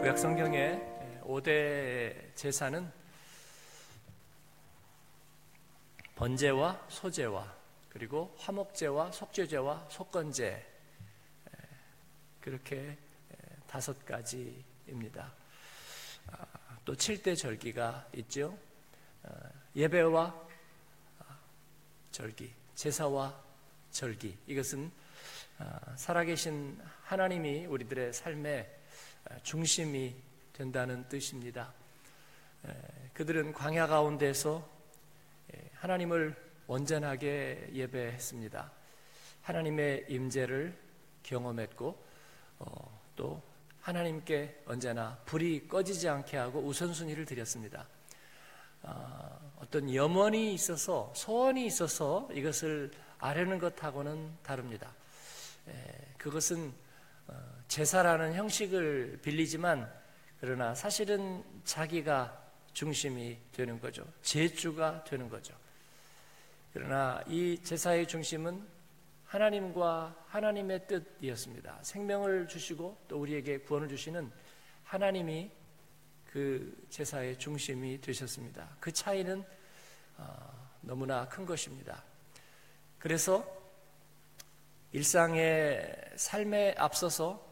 구약 성경의 5대 제사는 번제와 소제와 그리고 화목제와 속죄제와 속건제, 그렇게 5가지입니다. 또 7대 절기가 있죠. 예배와 절기, 제사와 절기, 이것은 살아계신 하나님이 우리들의 삶의 중심이 된다는 뜻입니다. 그들은 광야 가운데서 하나님을 온전하게 예배했습니다. 하나님의 임재를 경험했고 또 하나님께 언제나 불이 꺼지지 않게 하고 우선순위를 드렸습니다. 어떤 염원이 있어서, 소원이 있어서 이것을 아뢰는 것하고는 다릅니다. 그것은 제사라는 형식을 빌리지만 그러나 사실은 자기가 중심이 되는 거죠. 제주가 되는 거죠. 그러나 이 제사의 중심은 하나님과 하나님의 뜻이었습니다. 생명을 주시고 또 우리에게 구원을 주시는 하나님이 그 제사의 중심이 되셨습니다. 그 차이는 너무나 큰 것입니다. 그래서 일상의 삶에 앞서서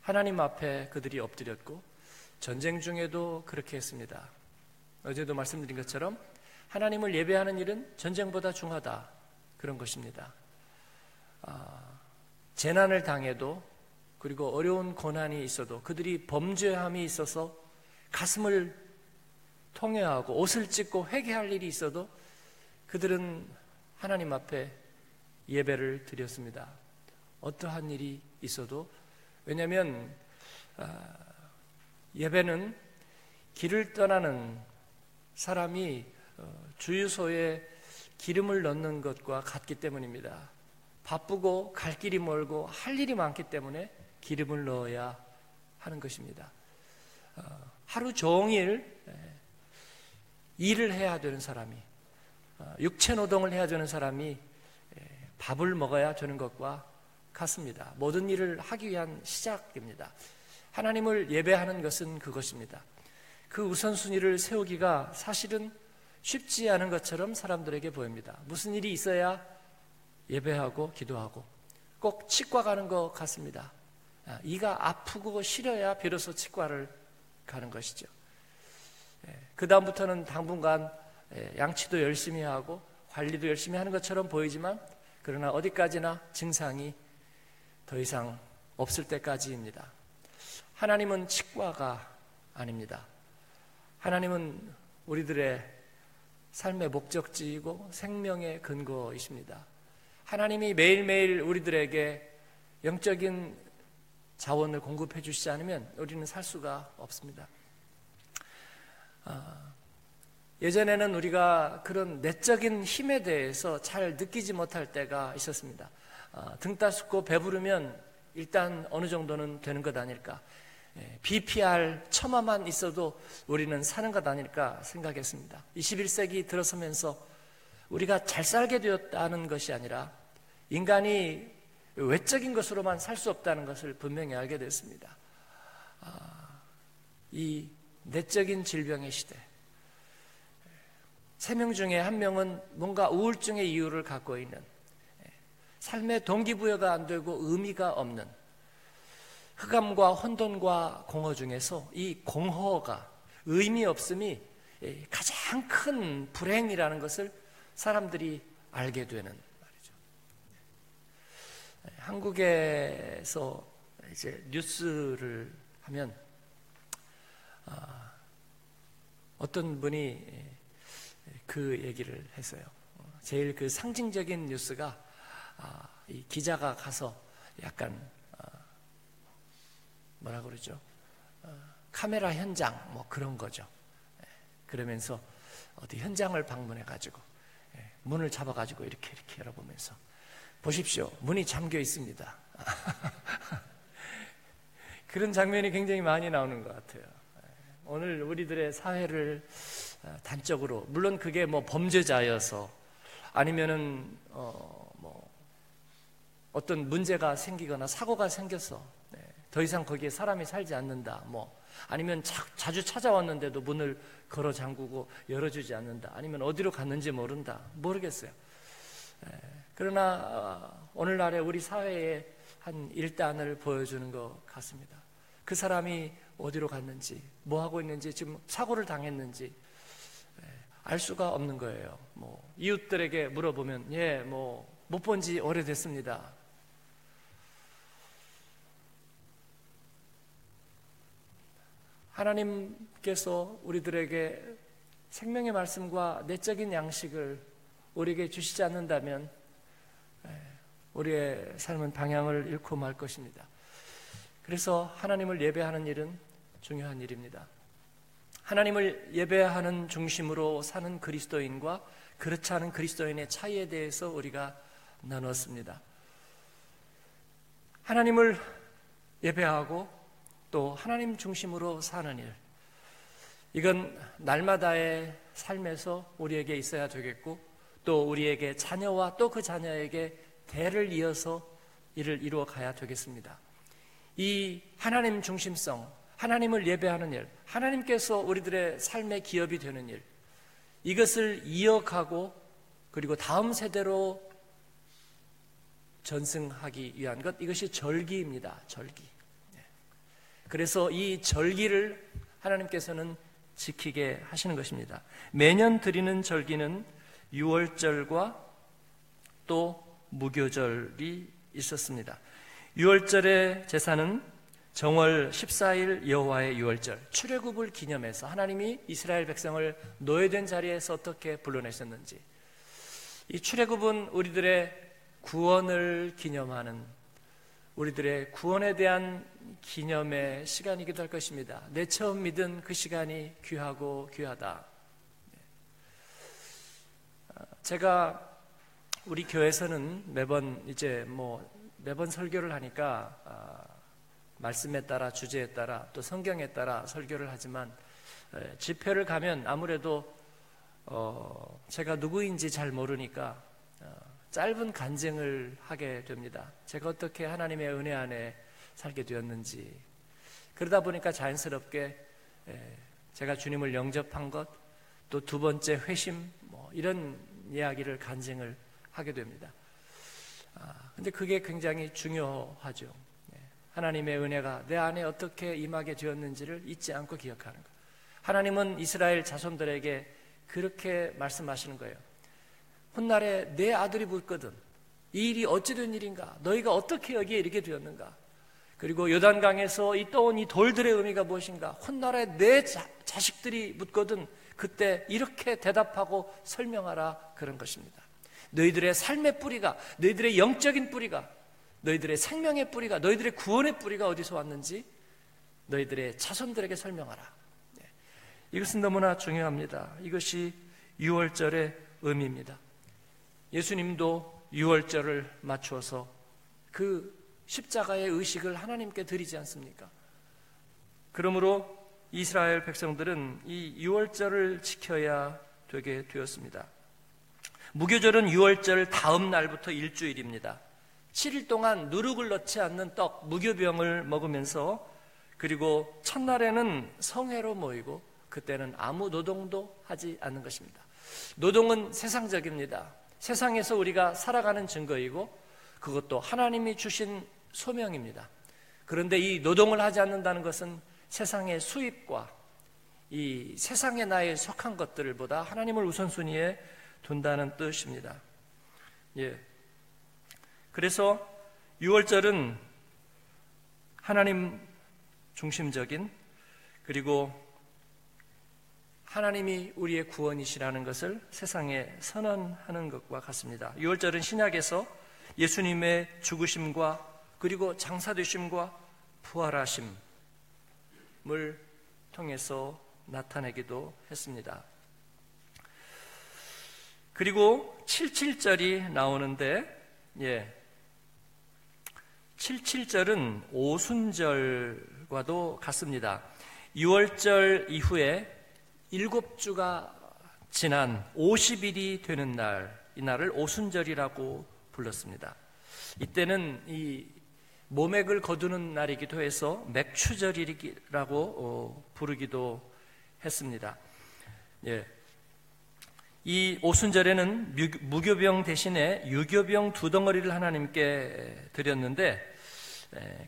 하나님 앞에 그들이 엎드렸고 전쟁 중에도 그렇게 했습니다. 어제도 말씀드린 것처럼 하나님을 예배하는 일은 전쟁보다 중하다, 그런 것입니다. 재난을 당해도 그리고 어려운 고난이 있어도 그들이 범죄함이 있어서 가슴을 통회하고 옷을 찢고 회개할 일이 있어도 그들은 하나님 앞에 예배를 드렸습니다. 어떠한 일이 있어도. 왜냐하면 예배는 길을 떠나는 사람이 주유소에 기름을 넣는 것과 같기 때문입니다. 바쁘고 갈 길이 멀고 할 일이 많기 때문에 기름을 넣어야 하는 것입니다. 하루 종일 일을 해야 되는 사람이, 육체 노동을 해야 되는 사람이 밥을 먹어야 되는 것과 같습니다. 모든 일을 하기 위한 시작입니다. 하나님을 예배하는 것은 그것입니다. 그 우선순위를 세우기가 사실은 쉽지 않은 것처럼 사람들에게 보입니다. 무슨 일이 있어야 예배하고 기도하고, 꼭 치과 가는 것 같습니다. 이가 아프고 시려야 비로소 치과를 가는 것이죠. 그 다음부터는 당분간 양치도 열심히 하고 관리도 열심히 하는 것처럼 보이지만 그러나 어디까지나 증상이 더 이상 없을 때까지입니다. 하나님은 치과가 아닙니다. 하나님은 우리들의 삶의 목적지이고 생명의 근거이십니다. 하나님이 매일매일 우리들에게 영적인 자원을 공급해 주시지 않으면 우리는 살 수가 없습니다. 예전에는 우리가 그런 내적인 힘에 대해서 잘 느끼지 못할 때가 있었습니다. 등 따숩고 배부르면 일단 어느 정도는 되는 것 아닐까, BPR 첨화만 있어도 우리는 사는 것 아닐까 생각했습니다. 21세기 들어서면서 우리가 잘 살게 되었다는 것이 아니라 인간이 외적인 것으로만 살 수 없다는 것을 분명히 알게 됐습니다. 이 내적인 질병의 시대, 3명 중에 1명은 뭔가 우울증의 이유를 갖고 있는, 삶의 동기부여가 안 되고 의미가 없는 흑암과 혼돈과 공허 중에서 이 공허가, 의미 없음이 가장 큰 불행이라는 것을 사람들이 알게 되는 말이죠. 한국에서 이제 뉴스를 하면 어떤 분이 그 얘기를 했어요. 제일 그 상징적인 뉴스가 이 기자가 가서 약간 뭐라 그러죠? 카메라 현장 뭐 그런 거죠. 그러면서 어디 현장을 방문해 가지고 문을 잡아가지고 이렇게 열어보면서, 보십시오, 문이 잠겨 있습니다. 그런 장면이 굉장히 많이 나오는 것 같아요. 오늘 우리들의 사회를 단적으로, 물론 그게 뭐 범죄자여서 아니면은 어떤 문제가 생기거나 사고가 생겨서 더 이상 거기에 사람이 살지 않는다, 뭐 아니면 자주 찾아왔는데도 문을 걸어 잠그고 열어주지 않는다, 아니면 어디로 갔는지 모른다, 모르겠어요. 그러나 오늘날에 우리 사회의 한 일단을 보여주는 것 같습니다. 그 사람이 어디로 갔는지, 뭐 하고 있는지, 지금 사고를 당했는지 알 수가 없는 거예요. 뭐 이웃들에게 물어보면 못 본 지 오래됐습니다. 하나님께서 우리들에게 생명의 말씀과 내적인 양식을 우리에게 주시지 않는다면 우리의 삶은 방향을 잃고 말 것입니다. 그래서 하나님을 예배하는 일은 중요한 일입니다. 하나님을 예배하는 중심으로 사는 그리스도인과 그렇지 않은 그리스도인의 차이에 대해서 우리가 나눴습니다. 하나님을 예배하고 또 하나님 중심으로 사는 일, 이건 날마다의 삶에서 우리에게 있어야 되겠고, 또 우리에게 자녀와 또 그 자녀에게 대를 이어서 일을 이루어 가야 되겠습니다. 이 하나님 중심성, 하나님을 예배하는 일, 하나님께서 우리들의 삶의 기업이 되는 일, 이것을 이어가고 그리고 다음 세대로 전승하기 위한 것, 이것이 절기입니다. 절기. 그래서 이 절기를 하나님께서는 지키게 하시는 것입니다. 매년 드리는 절기는 유월절과 또 무교절이 있었습니다. 유월절의 제사는 정월 14일 여호와의 유월절, 출애굽을 기념해서 하나님이 이스라엘 백성을 노예된 자리에서 어떻게 불러내셨는지, 이 출애굽은 우리들의 구원을 기념하는, 우리들의 구원에 대한 기념의 시간이기도 할 것입니다. 내 처음 믿은 그 시간이 귀하고 귀하다. 제가 우리 교회에서는 매번 이제 매번 설교를 하니까 말씀에 따라, 주제에 따라, 또 성경에 따라 설교를 하지만 집회를 가면 아무래도 제가 누구인지 잘 모르니까 짧은 간증을 하게 됩니다. 제가 어떻게 하나님의 은혜 안에 살게 되었는지. 그러다 보니까 자연스럽게 제가 주님을 영접한 것, 또 두 번째 회심, 이런 이야기를 간증을 하게 됩니다. 근데 그게 굉장히 중요하죠. 하나님의 은혜가 내 안에 어떻게 임하게 되었는지를 잊지 않고 기억하는 것. 하나님은 이스라엘 자손들에게 그렇게 말씀하시는 거예요. 훗날에 내 아들이 묻거든 이 일이 어찌 된 일인가, 너희가 어떻게 여기에 이르게 되었는가, 그리고 요단강에서 이 떠온 이 돌들의 의미가 무엇인가, 훗날에 내 자식들이 묻거든 그때 이렇게 대답하고 설명하라, 그런 것입니다. 너희들의 삶의 뿌리가, 너희들의 영적인 뿌리가, 너희들의 생명의 뿌리가, 너희들의 구원의 뿌리가 어디서 왔는지 너희들의 자손들에게 설명하라. 이것은 너무나 중요합니다. 이것이 유월절의 의미입니다. 예수님도 유월절을 맞추어서 그 십자가의 의식을 하나님께 드리지 않습니까? 그러므로 이스라엘 백성들은 이 유월절을 지켜야 되게 되었습니다. 무교절은 유월절 다음 날부터 일주일입니다. 7일 동안 누룩을 넣지 않는 떡, 무교병을 먹으면서, 그리고 첫날에는 성회로 모이고 그때는 아무 노동도 하지 않는 것입니다. 노동은 세상적입니다. 세상에서 우리가 살아가는 증거이고 그것도 하나님이 주신 소명입니다. 그런데 이 노동을 하지 않는다는 것은 세상의 수입과 이 세상의 나에 속한 것들보다 하나님을 우선순위에 둔다는 뜻입니다. 그래서 유월절은 하나님 중심적인, 그리고 하나님이 우리의 구원이시라는 것을 세상에 선언하는 것과 같습니다. 유월절은 신약에서 예수님의 죽으심과 그리고 장사되심과 부활하심을 통해서 나타내기도 했습니다. 그리고 77절이 나오는데, 77절은 오순절과도 같습니다. 유월절 이후에 7주가 지난 50일이 되는 날, 이 날을 오순절이라고 불렀습니다. 이때는 이 모맥을 거두는 날이기도 해서 맥추절이라고 부르기도 했습니다. 예. 이 오순절에는 무교병 대신에 유교병 두 덩어리를 하나님께 드렸는데,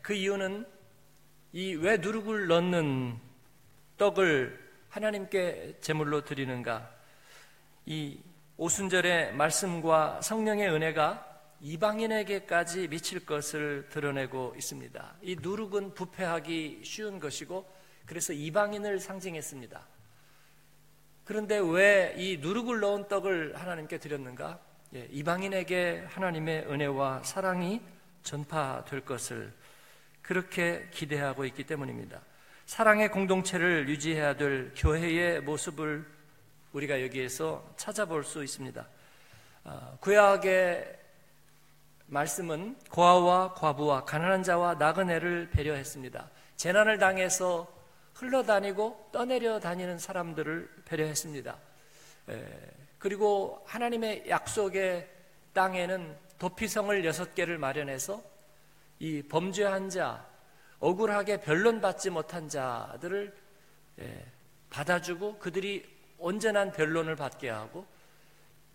그 이유는 이 왜 누룩을 넣는 떡을 하나님께 제물로 드리는가, 이 오순절의 말씀과 성령의 은혜가 이방인에게까지 미칠 것을 드러내고 있습니다. 이 누룩은 부패하기 쉬운 것이고 그래서 이방인을 상징했습니다. 그런데 왜 이 누룩을 넣은 떡을 하나님께 드렸는가? 예, 이방인에게 하나님의 은혜와 사랑이 전파될 것을 그렇게 기대하고 있기 때문입니다. 사랑의 공동체를 유지해야 될 교회의 모습을 우리가 여기에서 찾아볼 수 있습니다. 구약의 말씀은 고아와 과부와 가난한 자와 나그네를 배려했습니다. 재난을 당해서 흘러다니고 떠내려 다니는 사람들을 배려했습니다. 그리고 하나님의 약속의 땅에는 도피성을 6개를 마련해서 이 범죄한 자, 억울하게 변론받지 못한 자들을 받아주고 그들이 온전한 변론을 받게 하고,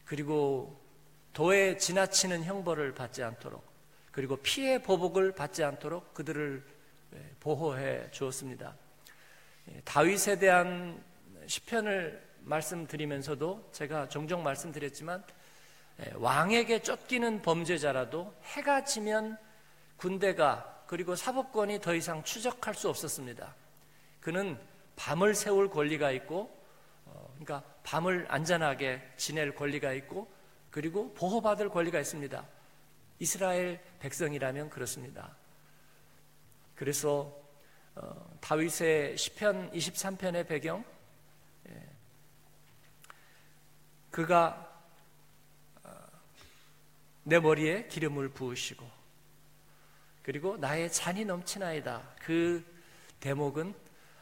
그리고 도에 지나치는 형벌을 받지 않도록, 그리고 피해 보복을 받지 않도록 그들을 보호해 주었습니다. 다윗에 대한 시편을 말씀드리면서도 제가 종종 말씀드렸지만, 왕에게 쫓기는 범죄자라도 해가 지면 군대가 그리고 사법권이 더 이상 추적할 수 없었습니다. 그는 밤을 세울 권리가 있고, 그러니까 밤을 안전하게 지낼 권리가 있고, 그리고 보호받을 권리가 있습니다. 이스라엘 백성이라면 그렇습니다. 그래서 다윗의 시편 23편의 배경, 그가 내 머리에 기름을 부으시고 그리고 나의 잔이 넘치나이다, 그 대목은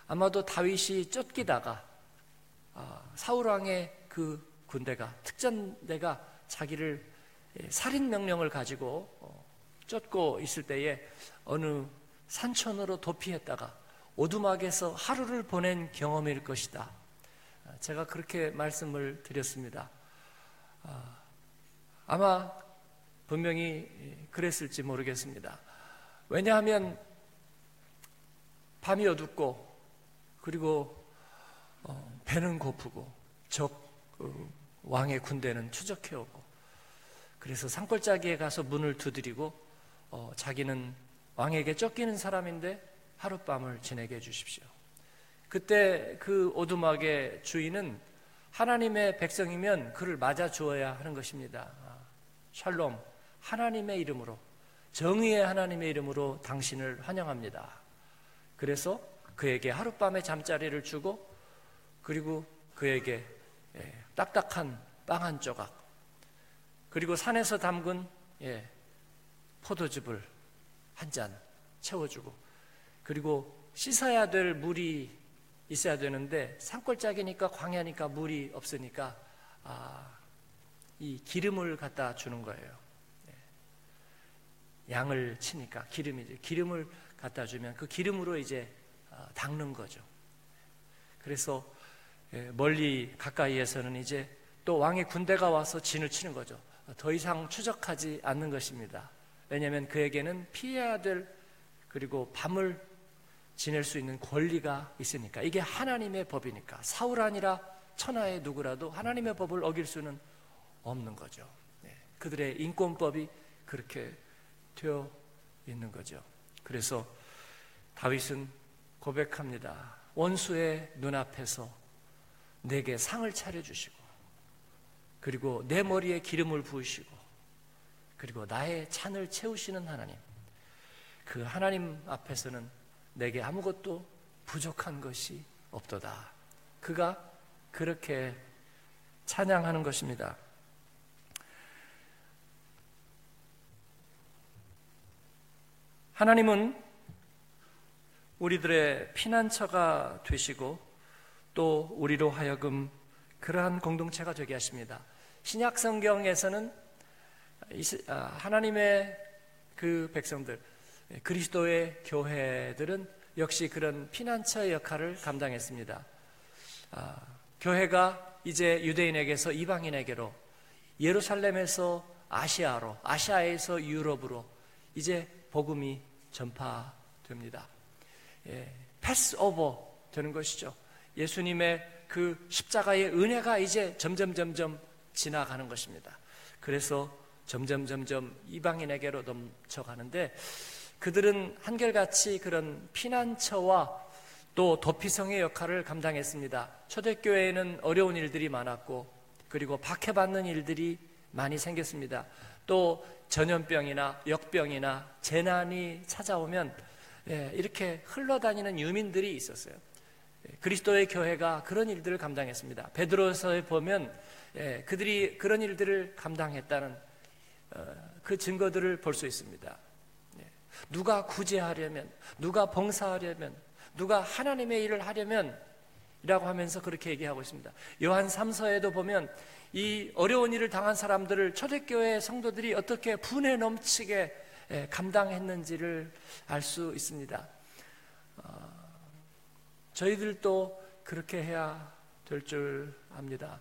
아마도 다윗이 쫓기다가 사울왕의 그 군대가, 특전대가 자기를 살인명령을 가지고 쫓고 있을 때에 어느 산촌으로 도피했다가 오두막에서 하루를 보낸 경험일 것이다. 제가 그렇게 말씀을 드렸습니다. 아마 분명히 그랬을지 모르겠습니다. 왜냐하면 밤이 어둡고 그리고 배는 고프고 적 왕의 군대는 추적해오고, 그래서 산골짜기에 가서 문을 두드리고 자기는 왕에게 쫓기는 사람인데 하룻밤을 지내게 해주십시오. 그때 그 오두막의 주인은 하나님의 백성이면 그를 맞아 주어야 하는 것입니다. 샬롬, 하나님의 이름으로, 정의의 하나님의 이름으로 당신을 환영합니다. 그래서 그에게 하룻밤의 잠자리를 주고, 그리고 그에게 딱딱한 빵 한 조각, 그리고 산에서 담근 포도즙을 한 잔 채워주고, 그리고 씻어야 될 물이 있어야 되는데 산골짜기니까 광야니까 물이 없으니까 이 기름을 갖다 주는 거예요. 양을 치니까 기름이죠. 기름을 갖다 주면 그 기름으로 이제 닦는 거죠. 그래서 멀리 가까이에서는 이제 또 왕의 군대가 와서 진을 치는 거죠. 더 이상 추적하지 않는 것입니다. 왜냐하면 그에게는 피해야 될, 그리고 밤을 지낼 수 있는 권리가 있으니까. 이게 하나님의 법이니까. 사울 아니라 천하의 누구라도 하나님의 법을 어길 수는 없는 거죠. 그들의 인권법이 그렇게 되어 있는 거죠. 그래서 다윗은 고백합니다. 원수의 눈앞에서 내게 상을 차려주시고, 그리고 내 머리에 기름을 부으시고, 그리고 나의 잔을 채우시는 하나님, 그 하나님 앞에서는 내게 아무것도 부족한 것이 없도다. 그가 그렇게 찬양하는 것입니다. 하나님은 우리들의 피난처가 되시고 또 우리로 하여금 그러한 공동체가 되게 하십니다. 신약 성경에서는 하나님의 그 백성들, 그리스도의 교회들은 역시 그런 피난처의 역할을 감당했습니다. 교회가 이제 유대인에게서 이방인에게로, 예루살렘에서 아시아로, 아시아에서 유럽으로 이제 복음이 전파됩니다. 패스오버 되는 것이죠. 예수님의 그 십자가의 은혜가 이제 점점 지나가는 것입니다. 그래서 점점 이방인에게로 넘쳐가는데, 그들은 한결같이 그런 피난처와 또 도피성의 역할을 감당했습니다. 초대교회에는 어려운 일들이 많았고, 그리고 박해받는 일들이 많이 생겼습니다. 또 전염병이나 역병이나 재난이 찾아오면 이렇게 흘러다니는 유민들이 있었어요. 그리스도의 교회가 그런 일들을 감당했습니다. 베드로서에 보면 그들이 그런 일들을 감당했다는 그 증거들을 볼 수 있습니다. 누가 구제하려면, 누가 봉사하려면, 누가 하나님의 일을 하려면 이라고 하면서 그렇게 얘기하고 있습니다. 요한 3서에도 보면 이 어려운 일을 당한 사람들을 초대교회 성도들이 어떻게 분에 넘치게 감당했는지를 알 수 있습니다. 저희들도 그렇게 해야 될 줄 압니다.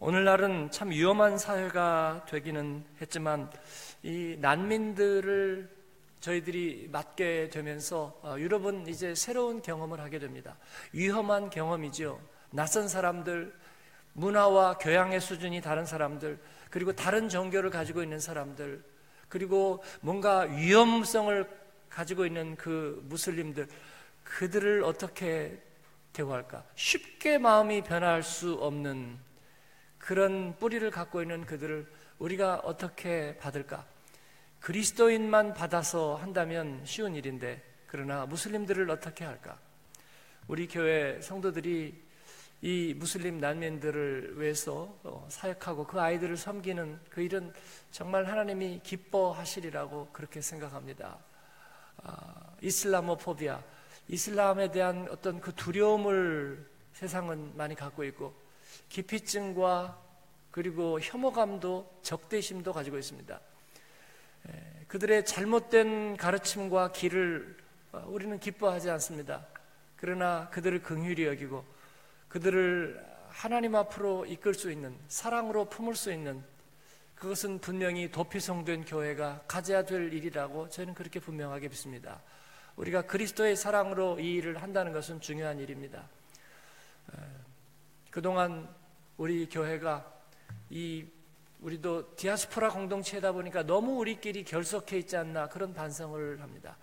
오늘날은 참 위험한 사회가 되기는 했지만, 이 난민들을 저희들이 맞게 되면서 유럽은 이제 새로운 경험을 하게 됩니다. 위험한 경험이죠. 낯선 사람들, 문화와 교양의 수준이 다른 사람들, 그리고 다른 종교를 가지고 있는 사람들, 그리고 뭔가 위험성을 가지고 있는 그 무슬림들, 그들을 어떻게 대우할까? 쉽게 마음이 변할 수 없는 그런 뿌리를 갖고 있는 그들을 우리가 어떻게 받을까? 그리스도인만 받아서 한다면 쉬운 일인데, 그러나 무슬림들을 어떻게 할까? 우리 교회 성도들이 이 무슬림 난민들을 위해서 사역하고 그 아이들을 섬기는 그 일은 정말 하나님이 기뻐하시리라고 그렇게 생각합니다. 이슬라모포비아, 이슬람에 대한 어떤 그 두려움을 세상은 많이 갖고 있고, 기피증과 그리고 혐오감도 적대심도 가지고 있습니다. 그들의 잘못된 가르침과 길을 우리는 기뻐하지 않습니다. 그러나 그들을 긍휼히 여기고 그들을 하나님 앞으로 이끌 수 있는, 사랑으로 품을 수 있는, 그것은 분명히 도피성된 교회가 가져야 될 일이라고 저는 그렇게 분명하게 믿습니다. 우리가 그리스도의 사랑으로 이 일을 한다는 것은 중요한 일입니다. 그동안 우리 교회가 우리도 디아스포라 공동체다 보니까 너무 우리끼리 결속해 있지 않나, 그런 반성을 합니다.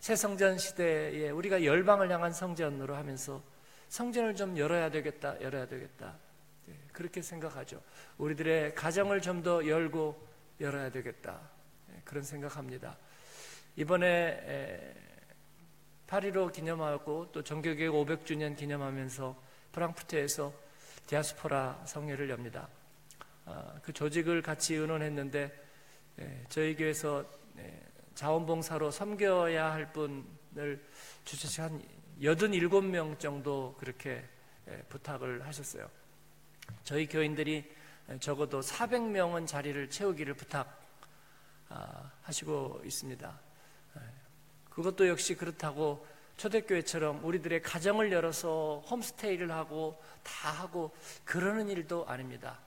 새 성전 시대에 우리가 열방을 향한 성전으로 하면서 성전을 좀 열어야 되겠다 그렇게 생각하죠. 우리들의 가정을 좀 더 열고 열어야 되겠다, 그런 생각합니다. 이번에 8.15 기념하고 또 종교개혁 500주년 기념하면서 프랑크푸르트에서 디아스포라 성회를 엽니다. 그 조직을 같이 의논했는데, 저희 교회에서 자원봉사로 섬겨야 할 분을 주최측 한 87명 정도 그렇게 부탁을 하셨어요. 저희 교인들이 적어도 400명은 자리를 채우기를 부탁하시고 있습니다. 그것도 역시 그렇다고 초대교회처럼 우리들의 가정을 열어서 홈스테이를 하고 다 하고 그러는 일도 아닙니다.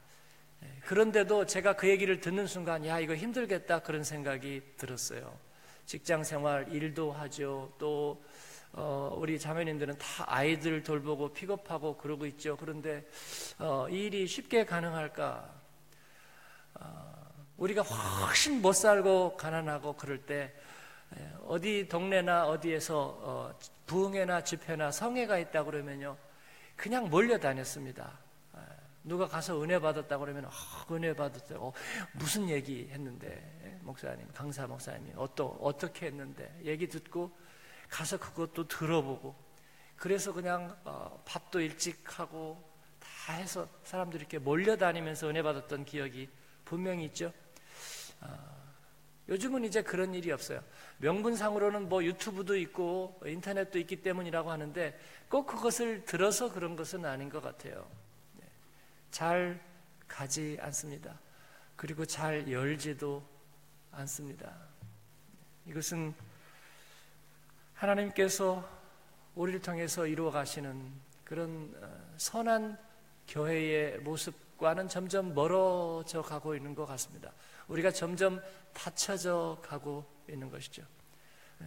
그런데도 제가 그 얘기를 듣는 순간, 야, 이거 힘들겠다, 그런 생각이 들었어요. 직장 생활 일도 하죠. 또 우리 자매님들은 다 아이들 돌보고 픽업하고 그러고 있죠. 그런데 이 일이 쉽게 가능할까? 우리가 훨씬 못 살고 가난하고 그럴 때 어디 동네나 어디에서 부흥회나 집회나 성회가 있다고 그러면요, 그냥 몰려다녔습니다. 누가 가서 은혜 받았다고 그러면 은혜 받았다고, 무슨 얘기 했는데, 목사님, 강사 목사님이 어떻게 했는데, 얘기 듣고 가서 그것도 들어보고, 그래서 그냥 밥도 일찍 하고 다 해서 사람들이 이렇게 몰려다니면서 은혜 받았던 기억이 분명히 있죠. 요즘은 이제 그런 일이 없어요. 명분상으로는 뭐 유튜브도 있고 인터넷도 있기 때문이라고 하는데, 꼭 그것을 들어서 그런 것은 아닌 것 같아요. 잘 가지 않습니다. 그리고 잘 열지도 않습니다. 이것은 하나님께서 우리를 통해서 이루어 가시는 그런 선한 교회의 모습과는 점점 멀어져 가고 있는 것 같습니다. 우리가 점점 닫혀져 가고 있는 것이죠.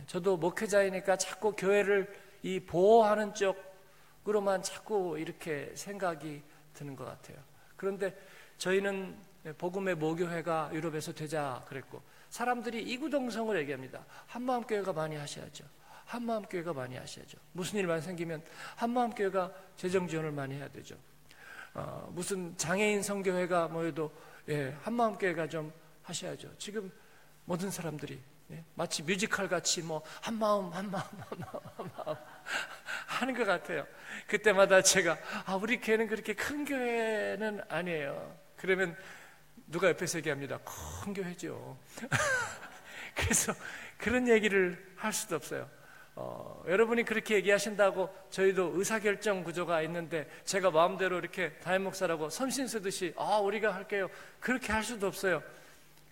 저도 목회자이니까 자꾸 교회를 이 보호하는 쪽으로만 자꾸 이렇게 생각이 드는 것 같아요. 그런데 저희는 복음의 모교회가 유럽에서 되자 그랬고, 사람들이 이구동성을 얘기합니다. 한마음교회가 많이 하셔야죠. 한마음교회가 많이 하셔야죠. 무슨 일만 생기면 한마음교회가 재정 지원을 많이 해야 되죠. 무슨 장애인 선교회가 모여도 한마음교회가 좀 하셔야죠. 지금 모든 사람들이 마치 뮤지컬 같이 뭐 한마음 하는 것 같아요. 그때마다 제가 우리 교회는 그렇게 큰 교회는 아니에요. 그러면 누가 옆에서 얘기합니다. 큰 교회죠. 그래서 그런 얘기를 할 수도 없어요. 여러분이 그렇게 얘기하신다고 저희도 의사결정 구조가 있는데 제가 마음대로 이렇게 담임 목사라고 섬신 쓰듯이 우리가 할게요. 그렇게 할 수도 없어요.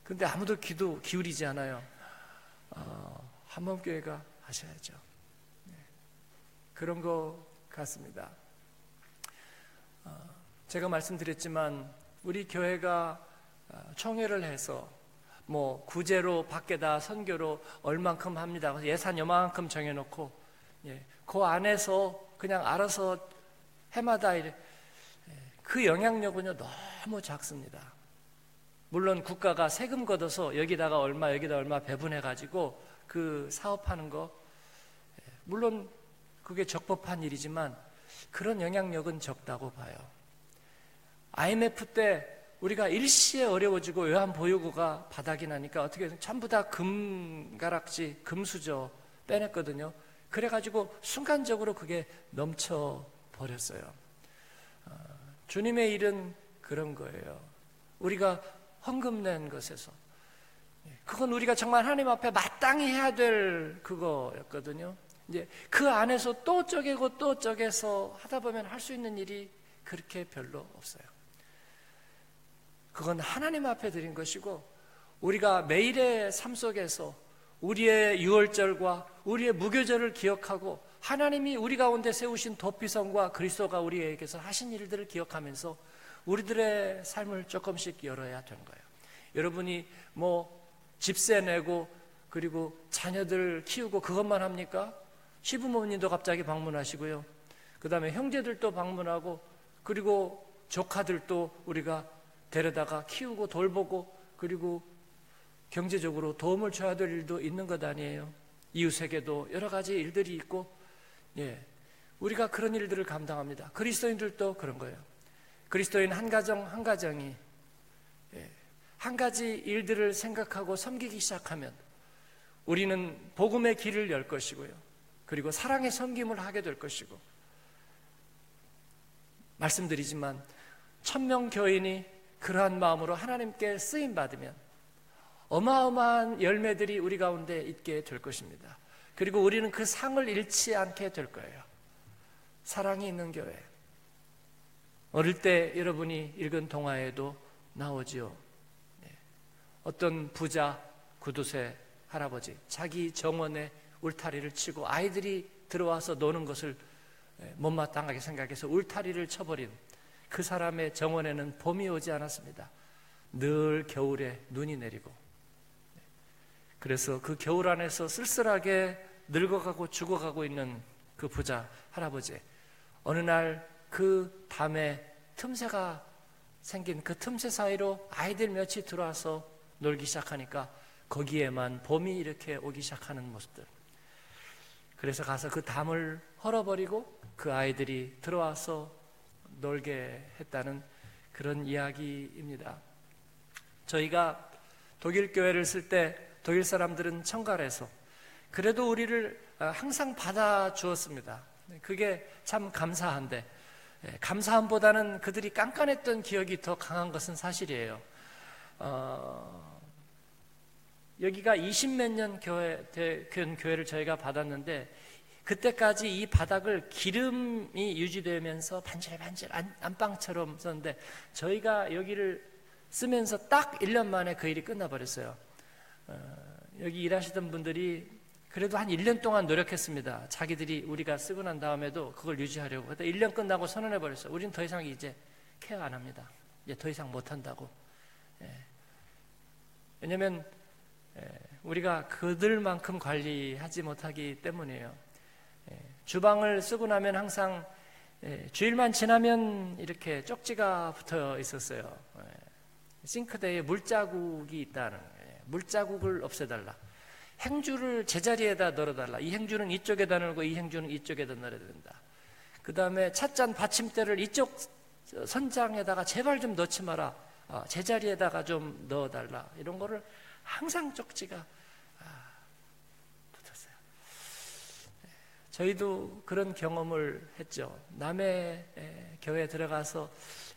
근데 아무도 귀도 기울이지 않아요. 한마음교회가 하셔야죠. 그런 것 같습니다. 제가 말씀드렸지만 우리 교회가 총회를 해서 뭐 구제로 밖에다 선교로 얼만큼 합니다. 예산 요만큼 정해놓고 그 안에서 그냥 알아서 해마다 그 영향력은요 너무 작습니다. 물론 국가가 세금 걷어서 여기다가 얼마 배분해가지고 그 사업하는 거 물론 그게 적법한 일이지만 그런 영향력은 적다고 봐요. IMF 때 우리가 일시에 어려워지고 외환보유고가 바닥이 나니까 어떻게 전부 다 금가락지, 금수저 빼냈거든요. 그래가지고 순간적으로 그게 넘쳐버렸어요. 주님의 일은 그런 거예요. 우리가 헌금 낸 것에서 그건 우리가 정말 하나님 앞에 마땅히 해야 될 그거였거든요. 이제 그 안에서 또 쪼개고 또 쪼개서 하다 보면 할 수 있는 일이 그렇게 별로 없어요. 그건 하나님 앞에 드린 것이고 우리가 매일의 삶 속에서 우리의 유월절과 우리의 무교절을 기억하고 하나님이 우리 가운데 세우신 도피성과 그리스도가 우리에게서 하신 일들을 기억하면서 우리들의 삶을 조금씩 열어야 되는 거예요. 여러분이 뭐 집세 내고 그리고 자녀들 키우고 그것만 합니까? 시부모님도 갑자기 방문하시고요. 그 다음에 형제들도 방문하고 그리고 조카들도 우리가 데려다가 키우고 돌보고 그리고 경제적으로 도움을 줘야 될 일도 있는 것 아니에요. 이웃에게도 여러 가지 일들이 있고 우리가 그런 일들을 감당합니다. 그리스도인들도 그런 거예요. 그리스도인 한 가정 한 가정이 한 가지 일들을 생각하고 섬기기 시작하면 우리는 복음의 길을 열 것이고요. 그리고 사랑의 섬김을 하게 될 것이고 말씀드리지만 1000명 교인이 그러한 마음으로 하나님께 쓰임받으면 어마어마한 열매들이 우리 가운데 있게 될 것입니다. 그리고 우리는 그 상을 잃지 않게 될 거예요. 사랑이 있는 교회. 어릴 때 여러분이 읽은 동화에도 나오지요. 어떤 부자 구두쇠 할아버지 자기 정원에 울타리를 치고 아이들이 들어와서 노는 것을 못마땅하게 생각해서 울타리를 쳐버린 그 사람의 정원에는 봄이 오지 않았습니다. 늘 겨울에 눈이 내리고 그래서 그 겨울 안에서 쓸쓸하게 늙어가고 죽어가고 있는 그 부자 할아버지 어느 날 그 담에 틈새가 생긴 그 틈새 사이로 아이들 몇이 들어와서 놀기 시작하니까 거기에만 봄이 이렇게 오기 시작하는 모습들. 그래서 가서 그 담을 헐어버리고 그 아이들이 들어와서 놀게 했다는 그런 이야기입니다. 저희가 독일 교회를 쓸 때 독일 사람들은 청가래서 그래도 우리를 항상 받아주었습니다. 그게 참 감사한데 감사함보다는 그들이 깐깐했던 기억이 더 강한 것은 사실이에요. 여기가 20몇 년 교회를 저희가 받았는데 그때까지 이 바닥을 기름이 유지되면서 반질반질 안방처럼 썼는데 저희가 여기를 쓰면서 딱 1년 만에 그 일이 끝나버렸어요. 여기 일하시던 분들이 그래도 한 1년 동안 노력했습니다. 자기들이 우리가 쓰고 난 다음에도 그걸 유지하려고. 그러다 1년 끝나고 선언해버렸어요. 우리는 더 이상 이제 케어 안 합니다. 이제 더 이상 못한다고. 예. 왜냐하면 우리가 그들만큼 관리하지 못하기 때문이에요. 주방을 쓰고 나면 항상 주일만 지나면 이렇게 쪽지가 붙어 있었어요. 싱크대에 물자국이 있다는 거예요. 물자국을 없애달라. 행주를 제자리에다 널어달라. 이 행주는 이쪽에다 널고 이 행주는 이쪽에다 널어야 된다. 그 다음에 찻잔 받침대를 이쪽 선장에다가 제발 좀 넣지 마라. 제자리에다가 좀 넣어달라. 이런 거를 항상 쪽지가 붙었어요. 저희도 그런 경험을 했죠. 남의 교회에 들어가서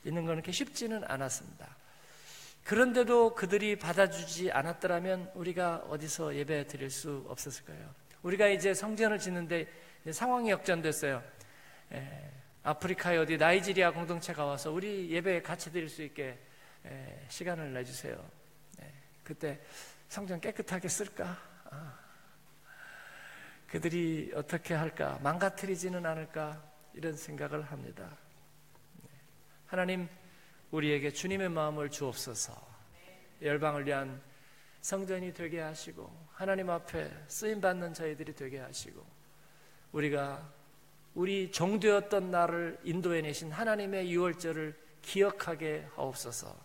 있는 건 그렇게 쉽지는 않았습니다. 그런데도 그들이 받아주지 않았더라면 우리가 어디서 예배 드릴 수 없었을 거예요. 우리가 이제 성전을 짓는데 이제 상황이 역전됐어요. 아프리카에 어디 나이지리아 공동체가 와서 우리 예배 같이 드릴 수 있게 시간을 내주세요. 그때 성전 깨끗하게 쓸까? 그들이 어떻게 할까? 망가뜨리지는 않을까? 이런 생각을 합니다. 하나님, 우리에게 주님의 마음을 주옵소서. 열방을 위한 성전이 되게 하시고 하나님 앞에 쓰임받는 저희들이 되게 하시고 우리가 우리 종되었던 나를 인도해내신 하나님의 유월절을 기억하게 하옵소서.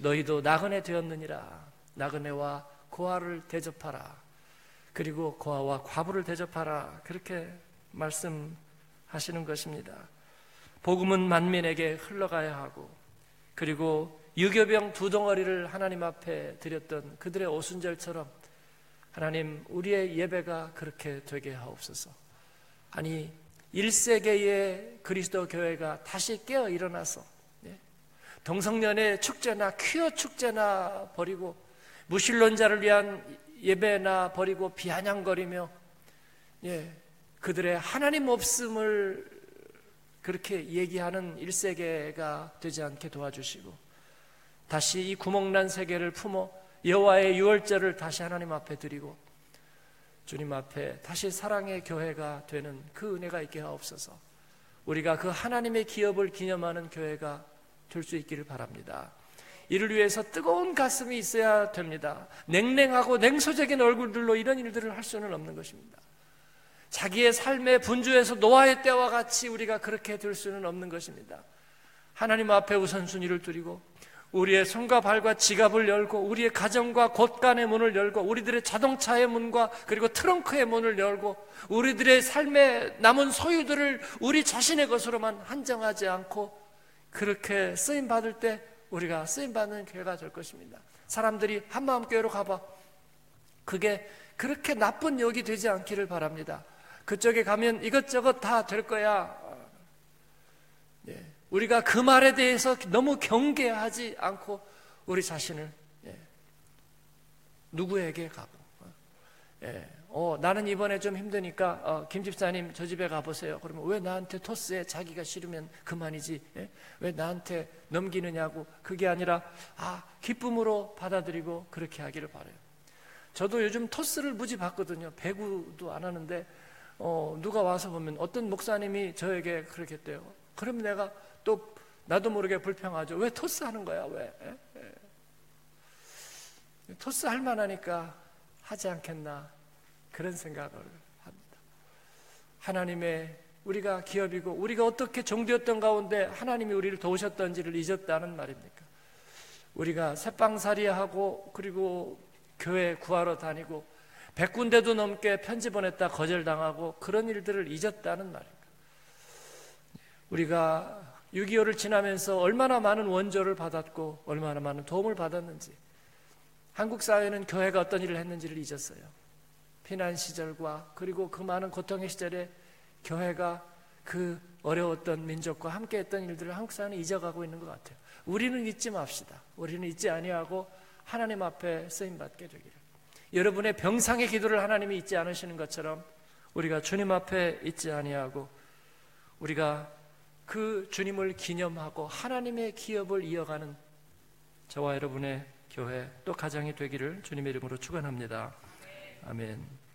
너희도 나그네 되었느니라. 나그네와 고아를 대접하라. 그리고 고아와 과부를 대접하라. 그렇게 말씀하시는 것입니다. 복음은 만민에게 흘러가야 하고 그리고 유교병 두 덩어리를 하나님 앞에 드렸던 그들의 오순절처럼 하나님 우리의 예배가 그렇게 되게 하옵소서. 아니 1세기의 그리스도 교회가 다시 깨어 일어나서 동성연애 축제나 퀴어 축제나 버리고 무신론자를 위한 예배나 버리고 비아냥거리며 그들의 하나님 없음을 그렇게 얘기하는 1세계가 되지 않게 도와주시고 다시 이 구멍난 세계를 품어 여호와의 유월절을 다시 하나님 앞에 드리고 주님 앞에 다시 사랑의 교회가 되는 그 은혜가 있게 하옵소서. 우리가 그 하나님의 기업을 기념하는 교회가 될 수 있기를 바랍니다. 이를 위해서 뜨거운 가슴이 있어야 됩니다. 냉랭하고 냉소적인 얼굴들로 이런 일들을 할 수는 없는 것입니다. 자기의 삶의 분주에서 노아의 때와 같이 우리가 그렇게 될 수는 없는 것입니다. 하나님 앞에 우선순위를 두리고 우리의 손과 발과 지갑을 열고 우리의 가정과 곳간의 문을 열고 우리들의 자동차의 문과 그리고 트렁크의 문을 열고 우리들의 삶의 남은 소유들을 우리 자신의 것으로만 한정하지 않고 그렇게 쓰임받을 때 우리가 쓰임받는 교회가 될 것입니다. 사람들이 한마음교회로 가봐 그게 그렇게 나쁜 욕이 되지 않기를 바랍니다. 그쪽에 가면 이것저것 다 될 거야. 우리가 그 말에 대해서 너무 경계하지 않고 우리 자신을 누구에게 가고 나는 이번에 좀 힘드니까 김 집사님 저 집에 가보세요. 그러면 왜 나한테 토스에 자기가 싫으면 그만이지 왜 나한테 넘기느냐고. 그게 아니라 기쁨으로 받아들이고 그렇게 하기를 바라요. 저도 요즘 토스를 무지 받거든요. 배구도 안 하는데 누가 와서 보면 어떤 목사님이 저에게 그렇게 했대요. 그럼 내가 또 나도 모르게 불평하죠. 왜 토스 하는 거야? 왜? 토스 할 만하니까 하지 않겠나 그런 생각을 합니다. 하나님의 우리가 기업이고 우리가 어떻게 종되었던 가운데 하나님이 우리를 도우셨던지를 잊었다는 말입니까? 우리가 새빵살이하고 그리고 교회 구하러 다니고 100군데도 넘게 편지 보냈다 거절당하고 그런 일들을 잊었다는 말입니다. 우리가 6.25를 지나면서 얼마나 많은 원조를 받았고 얼마나 많은 도움을 받았는지 한국 사회는 교회가 어떤 일을 했는지를 잊었어요. 피난 시절과 그리고 그 많은 고통의 시절에 교회가 그 어려웠던 민족과 함께했던 일들을 한국 사회는 잊어가고 있는 것 같아요. 우리는 잊지 맙시다. 우리는 잊지 아니하고 하나님 앞에 쓰임받게 되기를. 여러분의 병상의 기도를 하나님이 잊지 않으시는 것처럼 우리가 주님 앞에 잊지 아니하고 우리가 그 주님을 기념하고 하나님의 기업을 이어가는 저와 여러분의 교회 또 가정이 되기를 주님의 이름으로 축원합니다. 아멘.